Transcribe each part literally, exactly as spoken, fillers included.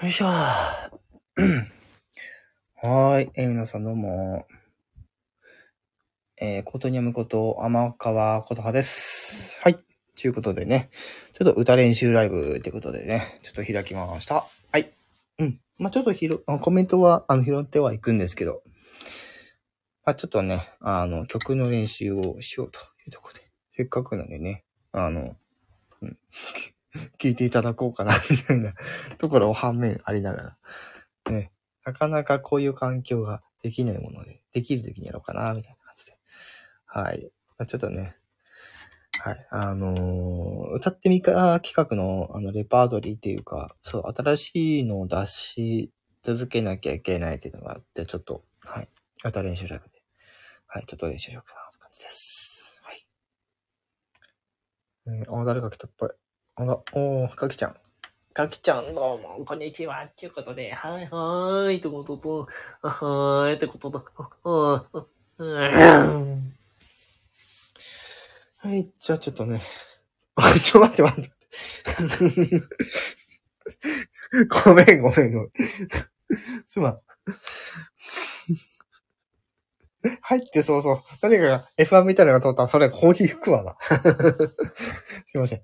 よいしょーはーい、えー、皆さんどうも、えー、ことにゃむこと天川ことはです。はい、ということでね、ちょっと歌練習ライブということでね、ちょっと開きました。はい、うん、まあ、ちょっとひろコメントはあの拾ってはいくんですけど、まあ、ちょっとね、あの曲の練習をしようというところで、せっかくなんでね、あの、うん聞いていただこうかなみたいなところを反面ありながらね、なかなかこういう環境ができないもので、できるときにやろうかなみたいな感じで、はい、まあ、ちょっとね、はい、あのー、歌ってみか企画のあのレパートリーっていうか、そう新しいのを出し続けなきゃいけないっていうのがあって、ちょっとはい、歌練習ライブで、はい、ちょっと練習しようかなって感じです。はい。えー、あ、誰か来たっぽい。あら、おー、かきちゃん。かきちゃん、どうも、こんにちは。ということで、はいはーい、ってことと、はーい、ってことと、はーい。はい、じゃあちょっとね。ちょ、待って待って待って。ごめんごめんごめん。すまん。入ってそうそう。何かが エフワン みたいなのが通ったら、それコーヒー吹くわな。すいません。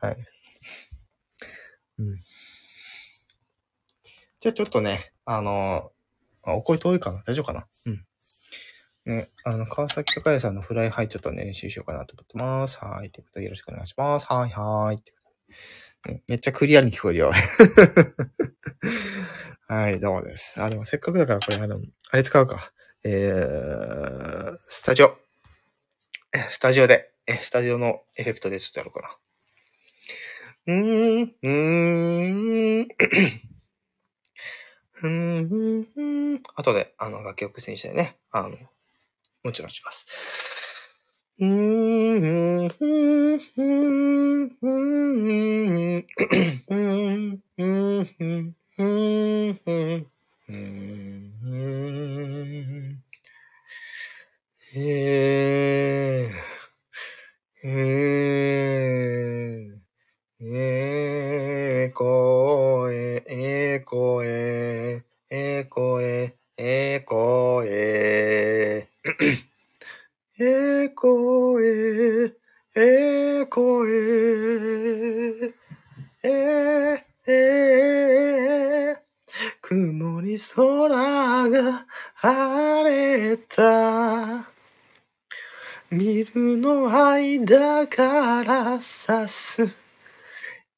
はい。うん。じゃあちょっとね、あのー、あ、お声遠いかな？大丈夫かな？うん。ね、あの、川崎隆也さんのフライハイちょっとね、練習しようかなと思ってます。はい。ということでよろしくお願いします。はいはい。ってことで、ね、めっちゃクリアに聞こえるよ。はい、どうもです。あ、でもせっかくだからこれ、あの、あれ使うか。えー、スタジオ。スタジオで、スタジオのエフェクトでちょっとやろうかな。うーん、うーん、うーん、あとで、あの、楽曲選手でね、あの、もちろんします。うーん、うーん、うーん、うーん、うーん、うーん、うーん、うーん、えー、えー、えー、こえ、えこえ、えこえ、えこえ、えこえ、えこえ、え、え、雲に空が晴れた。見るの間からさす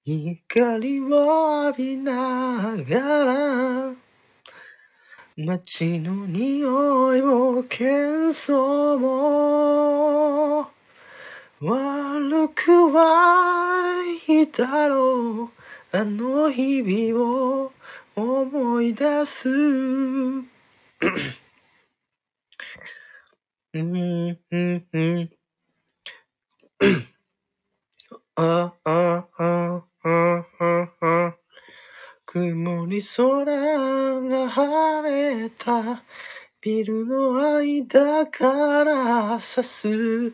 光を浴びながら、街の匂いも喧騒も悪くはいだろう、あの日々を思い出す。うんうんうん。あああああ。曇り空が晴れた。ビルの間からさす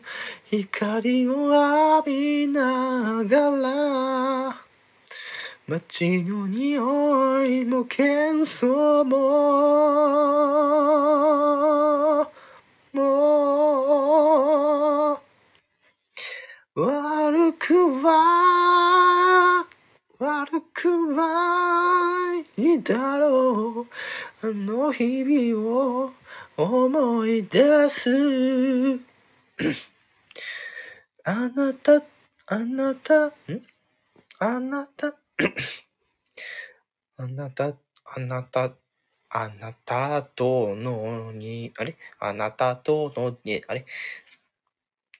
光を浴びながら。街の匂いも喧騒ももう悪くは悪くはいいだろう、あの日々を思い出す。あなたあなたんあなたあなた、あなた、あなたとのに、あれあなたとのに、あれ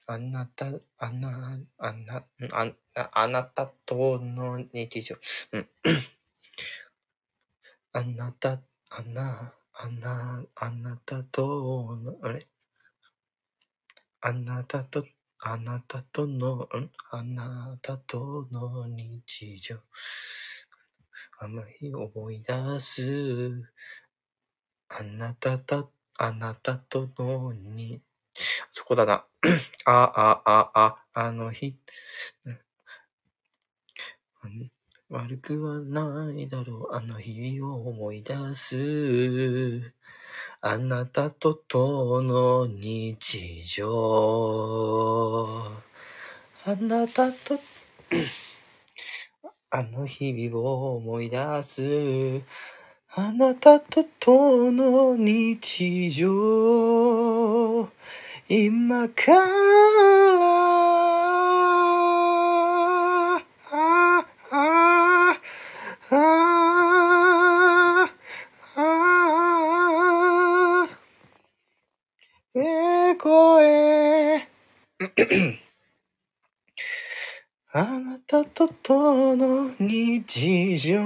あなた、あな、あな、あな、あなたとの日常。うん、あなた、あな、あな、あなたとの、あれあなたと、あなたとの、んあなたとの日常。あまり思い出す。あなたた、あなたとのに。そこだな。ああああ、あの日。悪くはないだろうあの日を思い出すあなたととの日常あなたとあの日々を思い出すあなたととの日常今からあなたととの日常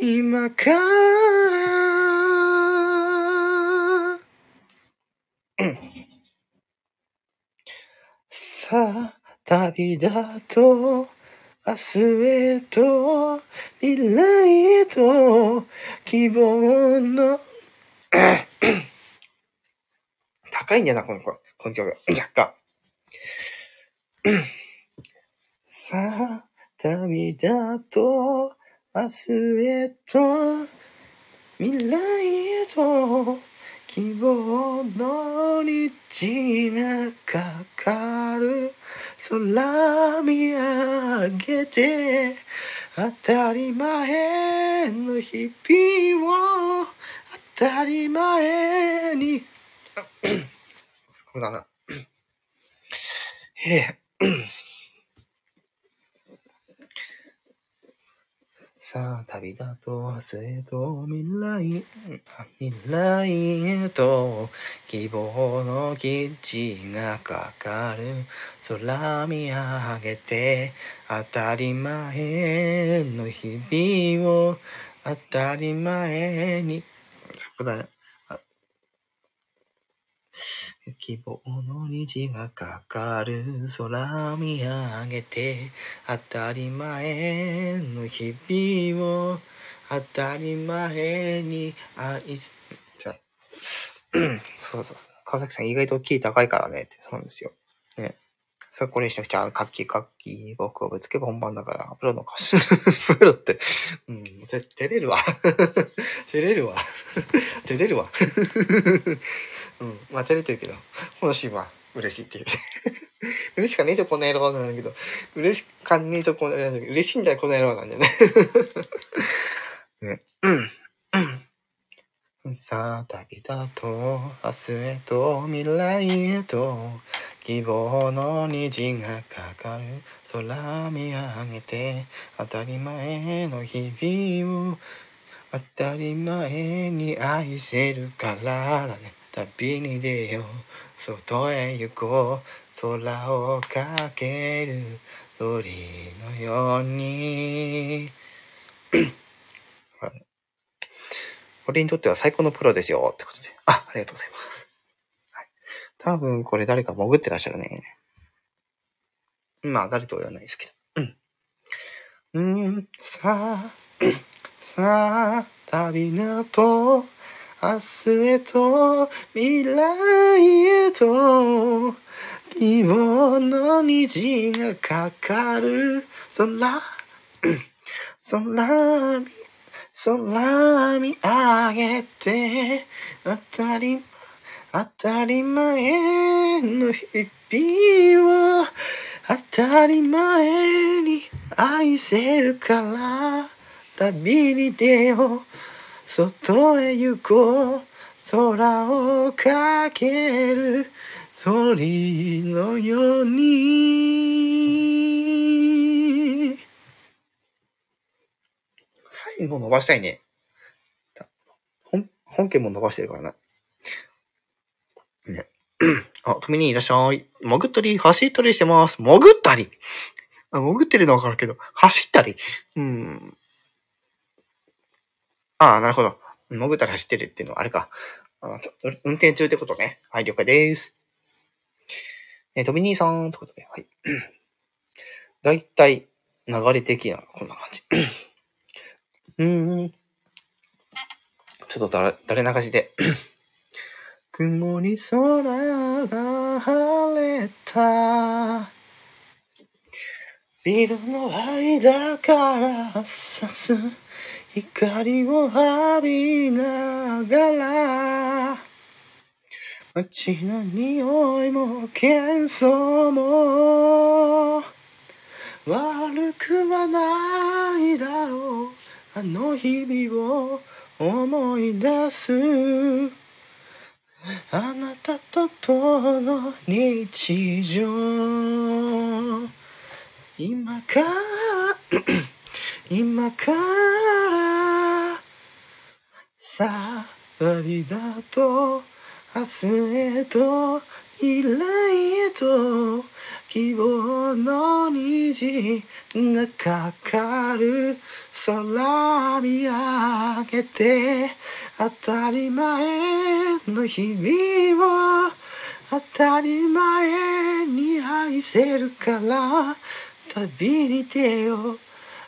今から、うん、さあ旅だと明日へと未来へと希望の高いんだなこの子この曲若干さあ旅だと明日へと未来へと希望の虹がかかる空見上げて当たり前の日々を当たり前にそうだなええさあ旅だと明日へと未来未来へと希望の虹がかかる空見上げて当たり前の日々を当たり前にそこだね希望の虹がかかる空見上げて当たり前の日々を当たり前に愛すじゃそうそう川崎さん意外とキー高いからねってそうなんですよねさあこれにしなくちゃカッキーカッキー僕をぶつけば本番だからプロの歌手プロってうん照れるわ照れるわ照れるわうん、まあ照れてるけど本心は嬉しいっていう嬉しかねえぞこの野郎なんだけど嬉しかねえぞこの野郎なんだけど嬉しいんだよこの野郎なんだよねねうんうんさあ旅だと明日へと未来へと希望の虹がかかる空見上げて当たり前の日々を当たり前に愛せるからだね旅に出よう外へ行こう空をかける鳥のように俺にとっては最高のプロですよってことであ、ありがとうございます、はい、多分これ誰か潜ってらっしゃるねまあ誰とは言わないですけどうん、うん、さあさあ旅だと明日へと未来へと希望の虹がかかる空空見空見上げて当たり当たり前の日々を当たり前に愛せるから旅に出よう外へ行こう空をかける鳥のように最後伸ばしたいね本、本家も伸ばしてるからな、ね、あ、とみにいらっしゃい潜ったり走ったりしてます潜ったりあ潜ってるのは分かるけど走ったりうんああ、なるほど。潜ったら走ってるっていうのはあれか。あちょ運転中ってことね。はい、了解です。え、とび兄さんってことで、はい。だいたい流れ的な、こんな感じ。うーん。ちょっとだれ、だれ流しで。曇り空が晴れた。色の間からさす光を浴びながら、街の匂いも喧騒も悪くはないだろう、あの日々を思い出す。あなたととの日常、今から今からさあ旅立とう、明日へと未来へと、希望の虹がかかる空見上げて、当たり前の日々を当たり前に愛せるから、旅に出よう、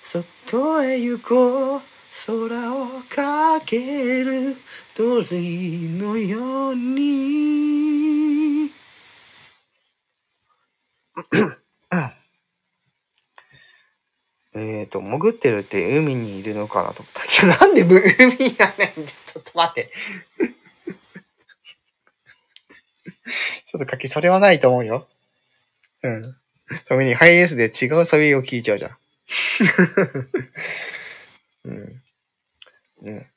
外へ行こう、空をかける鳥のように。えっと、潜ってるって海にいるのかなと思ったけど、なんで海じゃないんだ、ちょっと待って。ちょっと書き、それはないと思うよ。うん。ためにハイエースで違うサビを聴いちゃうじゃん。うん。ね。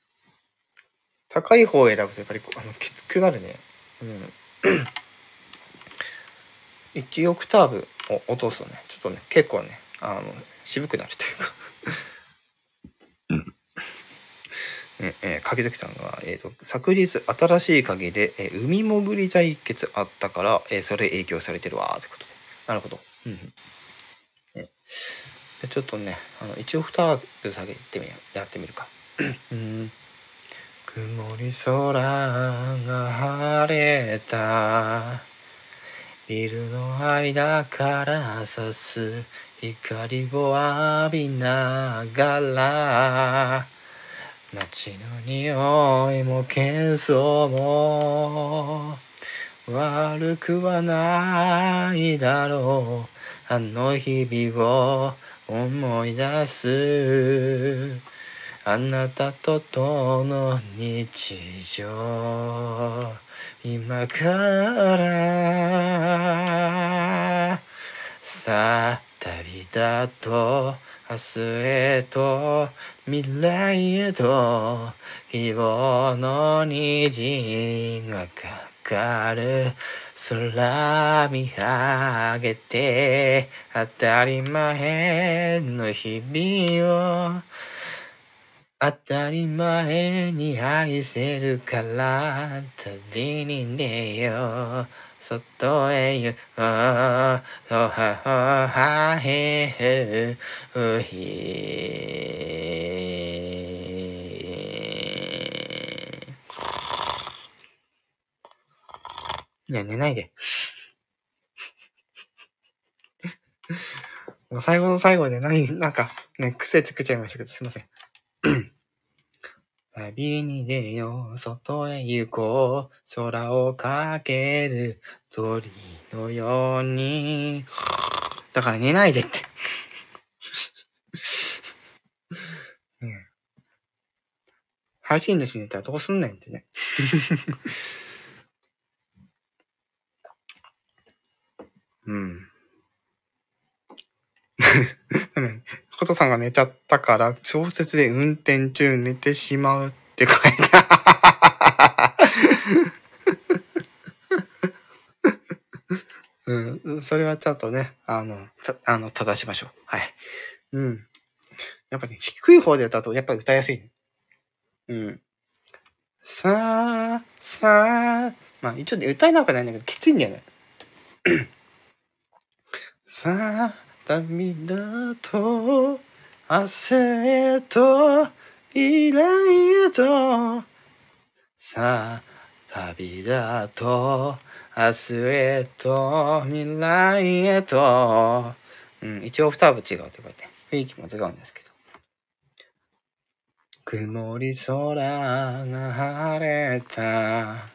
高い方を選ぶとやっぱりあのきつくなるね。うん。いちオクターブを落とすとね、ちょっとね、結構ね、あの、渋くなるというか。ねえー、柿崎さんが、えーと、昨日新しい鍵で、えー、海潜り対決あったから、えー、それ影響されてるわーということで。なるほど。うんうん。ね、でちょっとね、あの一応二つ下げてみよう。やってみるか。うん、曇り空が晴れた。ビルの間から差す光を浴びながら、街の匂いも喧騒も悪くはないだろう、あの日々を思い出す。あなたととの日常、今からさあ旅立とう、明日へと未来へと、希望の虹がかかる空見上げて、当たり前の日々を当たり前に愛せるから、旅に出よう、外へ行こう、おはおはへううひねえ、寝ないで。もう最後の最後で何、なんかね、癖つけちゃいましたけど、すいません。旅に出よう、外へ行こう、空をかける鳥のように。だから寝ないでって、ね。配信主寝たらどうすんねんってね。うん。ことさんが寝ちゃったから、小説で運転中寝てしまうって書いた。うん、それはちょっとね、あの、たあの正しましょう。はい。うん。やっぱり、ね、低い方で歌うと、やっぱり歌いやすい、ね。うん。さあ、さあ、まあ一応ね、歌いなわけないんだけど、きついんだよね。さあ、旅立とう、明日へと未来へと、さあ旅立とう、明日へと未来へと。うん、一応二部違うというかね、雰囲気も違うんですけど。曇り空が晴れた。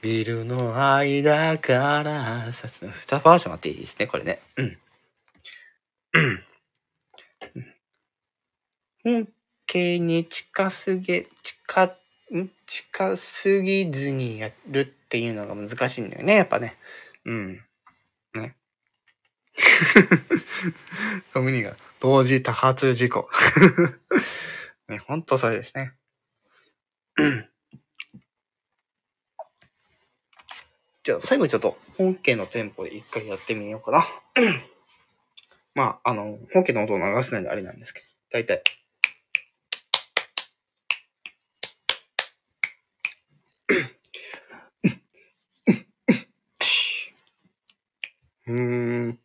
ビルの間からさす。二バージョンあっていいですね、これね。うん。本家に近すぎ、近、近すぎずにやるっていうのが難しいんだよね、やっぱね。うん。ね。トムニーが、同時多発事故。ね、ほんとそれですね。じゃあ最後にちょっと本家のテンポで一回やってみようかな。まあ、あの、本家の音を流せないのであれなんですけど、だいたい。うーん。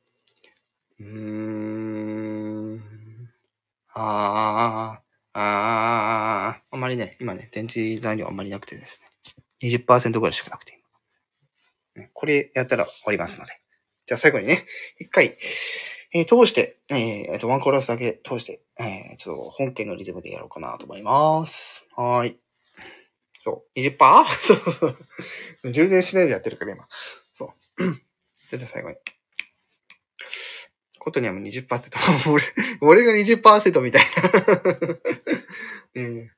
うーん。あー、あー。あんまりね、今ね、電池残量あんまりなくてですね。にじゅっパーセント ぐらいしかなくて。これやったら終わりますので。じゃあ最後にね、一回、えー、通して、えーと、ワンコーラスだけ通して、えー、ちょっと本家のリズムでやろうかなと思います。はーい。そう。にじゅっパーセント? そうそうそう。充電しないでやってるから今。そう。じゃあ最後に。ことにはもう にじゅっパーセント。俺、俺が にじゅっパーセント みたいな。うん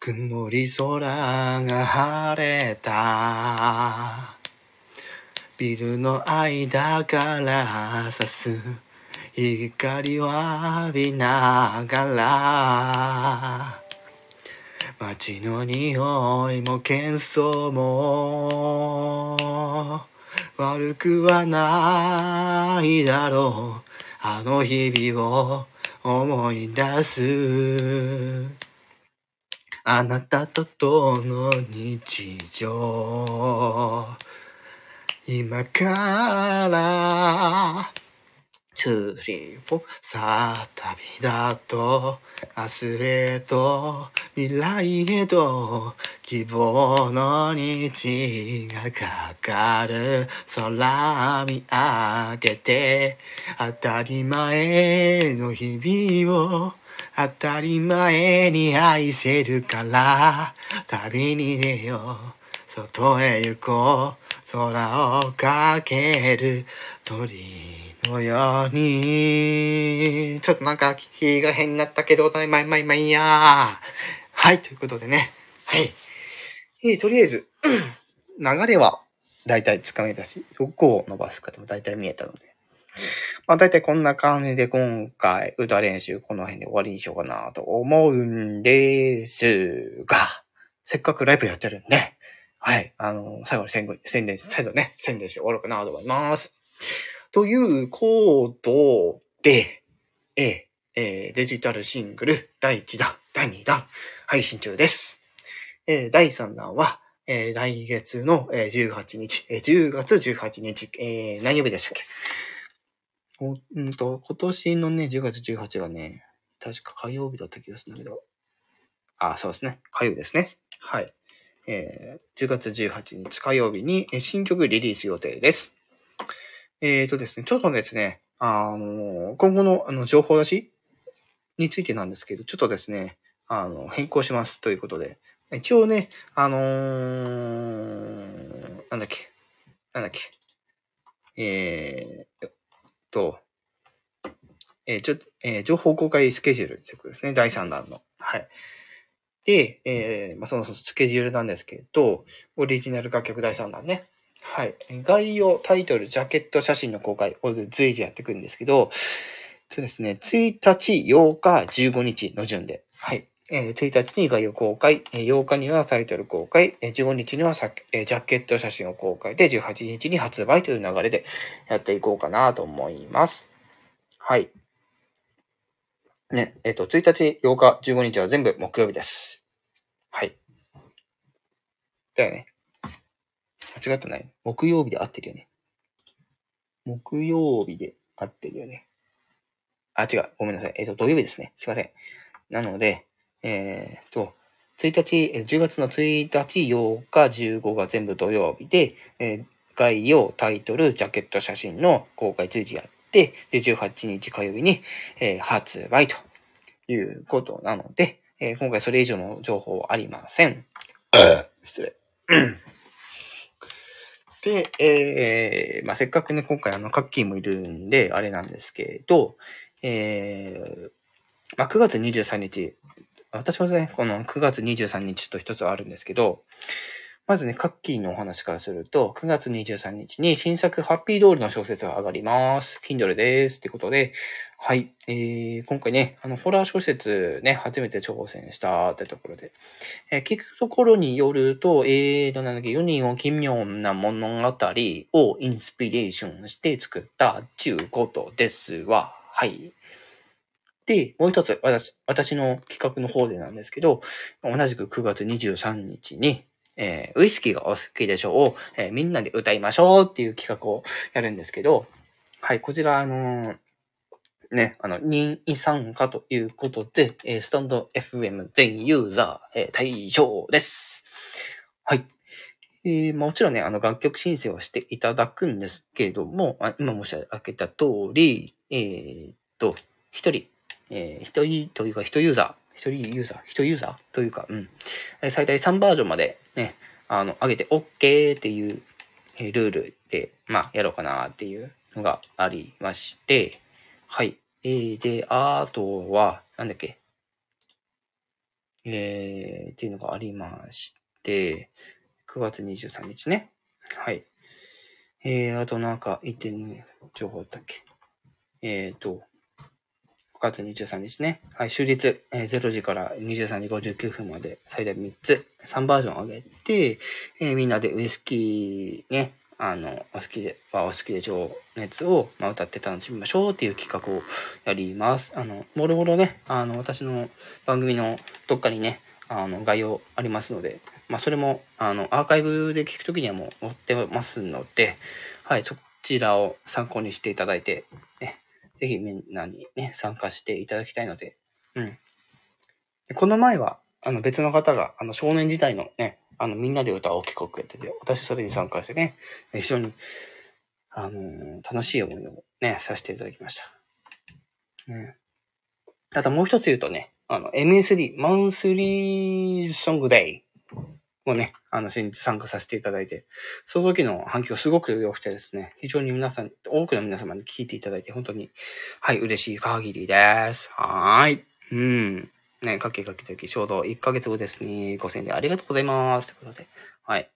曇り空が晴れたビルの間から差す光を浴びながら街の匂いも喧騒も悪くはないだろうあの日々を思い出すあなたととの日常今からツーリーをさあ旅だと明日へと未来へと希望の虹がかかる空見上げて当たり前の日々を当たり前に愛せるから旅に出よう外へ行こう空をかける鳥のように。ちょっとなんか日が変になったけど、まいまいまいまいやー。はい、ということでね。はい。えー、とりあえず、流れはだいたいつかめたし、どこを伸ばすかでもだいたい見えたので。まあだいたいこんな感じで今回歌練習この辺で終わりにしようかなと思うんですが、せっかくライブやってるんで、はい、あの、最後に宣伝、宣伝、再度ね、宣伝して終わろうかなと思います。ということで、えーえー、デジタルシングルだいいちだん、だいにだん配信中です。えー、だいさんだんは、えー、来月の、えー、じゅうはちにち、えー、じゅうがつじゅうはちにち、えー、何曜日でしたっけ？おんと、今年のね、じゅうがつじゅうはちにちはね、確か火曜日だった気がするんだけど、あ、そうですね、火曜日ですね。はい。えー、じゅうがつじゅうはちにち火曜日に、えー、新曲リリース予定です。えーとですね、ちょっとですね、あの、今後の、あの、情報出しについてなんですけど、ちょっとですね、あの、変更しますということで、一応ね、あのー、なんだっけ、なんだっけ、えーっと、えー、ちょっと、えー、情報公開スケジュールということですね、だいさんだんの。はい。で、えー、まあ、そのスケジュールなんですけど、オリジナル楽曲だいさんだんね。はい。概要、タイトル、ジャケット、写真の公開、これで随時やっていくんですけど、そうですね、ついたち、ようか、じゅうごにちの順で。はい。えー、ついたちに概要公開、ようかにはタイトル公開、じゅうごにちにはジャケット、写真を公開で、じゅうはちにちに発売という流れでやっていこうかなと思います。はい。ね、えっと、ついたち、ようか、じゅうごにちは全部木曜日です。はい。だよね。間違ってない。木曜日で合ってるよね。木曜日で合ってるよね。あ、違う。ごめんなさい。えっと、土曜日ですね。すいません。なので、えー、っと、ついたち、じゅうがつのついたち、ようか、じゅうごが全部土曜日で、えー、概要、タイトル、ジャケット、写真の公開随時やって、で、じゅうはちにち火曜日に、えー、発売ということなので、えー、今回それ以上の情報はありません。失礼。で、えーまあ、せっかくね、今回あのカッキーもいるんであれなんですけど、えーまあ、くがつにじゅうさんにち、私もねこのくがつにじゅうさんにちと一つあるんですけど、まずねカッキーのお話からすると、くがつにじゅうさんにちに新作ハッピードールの小説が上がります。 Kindle ですってことで、はい、えー、今回ねあのホラー小説ね初めて挑戦したってところで、えー、聞くところによると、えーとなんだっけよにんを奇妙な物語をインスピレーションして作ったじゅうごとですわ。はい。で、もう一つ、私、私の企画の方でなんですけど、同じくくがつにじゅうさんにちに、えー、ウイスキーがお好きでしょうを、えー、みんなで歌いましょうっていう企画をやるんですけど、はい、こちら、あのー、ね、あの、任意参加ということで、えー、スタンド エフエム 全ユーザー、えー、対象です。はい。えー、もちろんね、あの、楽曲申請をしていただくんですけども、あ今申し上げた通り、えー、っと、一人、えー、一人というか、一ユーザー、一人ユーザー、一ユーザーというか、うん。最大さんバージョンまでね、あの、上げて OK っていう、えー、ルールで、まあ、やろうかなっていうのがありまして、はい。えー、で、あとは、なんだっけ。えー、っていうのがありまして、くがつにじゅうさんにちね。はい。えー、あとなんか、言ってね、情報だったっけ。えーと、くがつにじゅうさんにちね。はい、終日、えー、れいじからにじゅうさんじごじゅうきゅうふんまで最大みっつ、さんバージョン上げて、えー、みんなでウイスキーね、あの、お好きで、まあ、お好きで情熱を、まあ、歌って楽しみましょうっていう企画をやります。あの、もろもろね、あの、私の番組のどっかにね、あの、概要ありますので、まあ、それも、あの、アーカイブで聞くときにはもう載ってますので、はい、そちらを参考にしていただいて、ね、ぜひみんなにね、参加していただきたいので、うん。この前は、あの別の方が、あの少年時代のね、あのみんなで歌を企画やってて、私それに参加してね、非常に、あのー、楽しい思いをね、させていただきました。うん。ただもう一つ言うとね、あの エムエスディー、Monthly Song Day をね、あの先日参加させていただいて、その時の反響すごく良くてですね、非常に皆さん、多くの皆様に聞いていただいて、本当に、はい、嬉しい限りです。はーい。うん。ね、かけかけたき、ちょうどいっかげつごですね。ごせんえんでありがとうございます。ということで。はい。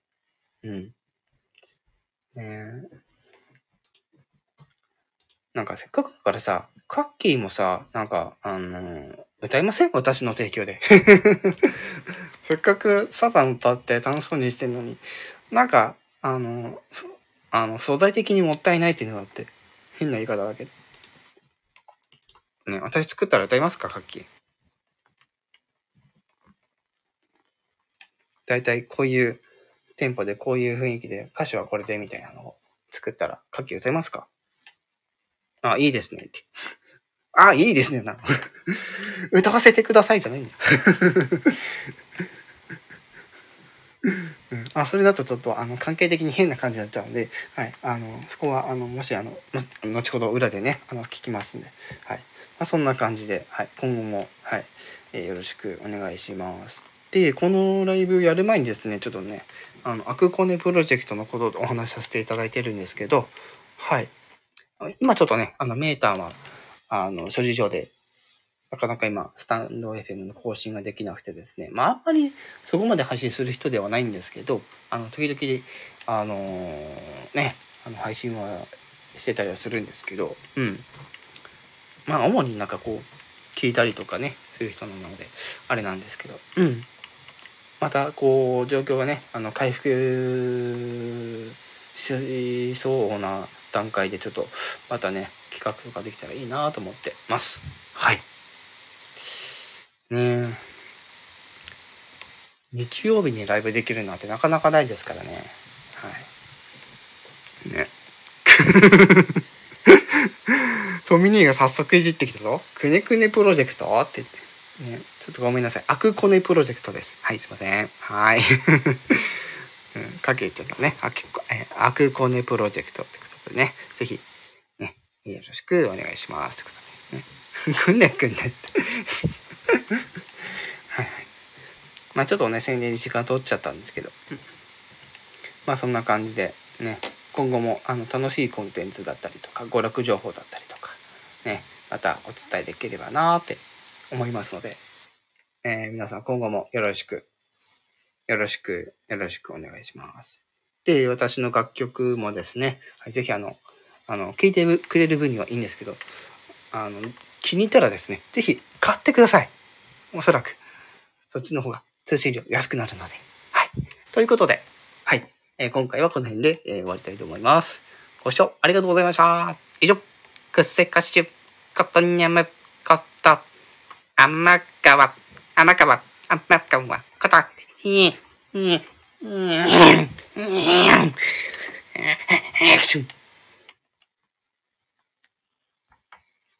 うん。ねなんかせっかくだからさ、カッキーもさ、なんか、あのー、歌いません？私の提供で。せっかくサザン歌って楽しそうにしてるのに、なんか、あのー、あの、素材的にもったいないっていうのがあって、変な言い方だけど。ね、私作ったら歌いますか、カッキー。だいたいこういうテンポでこういう雰囲気で歌詞はこれでみたいなのを作ったら歌詞歌いますか？あ、いいですねって。あ、いいですねな。歌わせてくださいじゃないんだ。うん、あ、それだとちょっとあの関係的に変な感じになっちゃうので、はい、あのそこはあのもしあの後ほど裏でねあの聞きますんで、はい、まあ、そんな感じで、はい、今後もはい、えー、よろしくお願いします。で、このライブやる前にですね、ちょっとね、あの、アクコネプロジェクトのことをお話しさせていただいてるんですけど、はい。今ちょっとね、あの、メーターは、あの、諸事情で、なかなか今、スタンド エフエム の更新ができなくてですね、まあ、あんまりそこまで配信する人ではないんですけど、あの、時々、あのー、ね、あの配信はしてたりはするんですけど、うん。まあ、主になんかこう、聞いたりとかね、する人なので、あれなんですけど、うん。またこう状況がねあの回復しそうな段階でちょっとまたね企画ができたらいいなと思ってます。はいね。日曜日にライブできるなんてなかなかないですからね。はいね。トミニーが早速いじってきたぞ。くねくねプロジェクトって言ってね、ちょっとごめんなさい。アクコネプロジェクトです。はい、すいません。はい。うん、かけちゃったね。アクコ、えー、アクコネプロジェクトってことでね。ぜひ、ね、よろしくお願いします。ってことでね。くねくねって。はまあちょっとね宣伝に時間取っちゃったんですけど、うん、まあそんな感じでね、今後もあの楽しいコンテンツだったりとか娯楽情報だったりとかね、またお伝えできればなーって思いますので、えー、皆さん今後もよろしくよろしくよろしくお願いします。で、私の楽曲もですね、はい、ぜひあのあの聴いてくれる分にはいいんですけど、あの気に入ったらですね、ぜひ買ってください。おそらくそっちの方が通信料安くなるので、はい。ということで、はい、えー、今回はこの辺で、えー、終わりたいと思います。ご視聴ありがとうございました。以上、くっせかしゅかとにゃむことあまかわあまかわあまかわことひえひえひえ。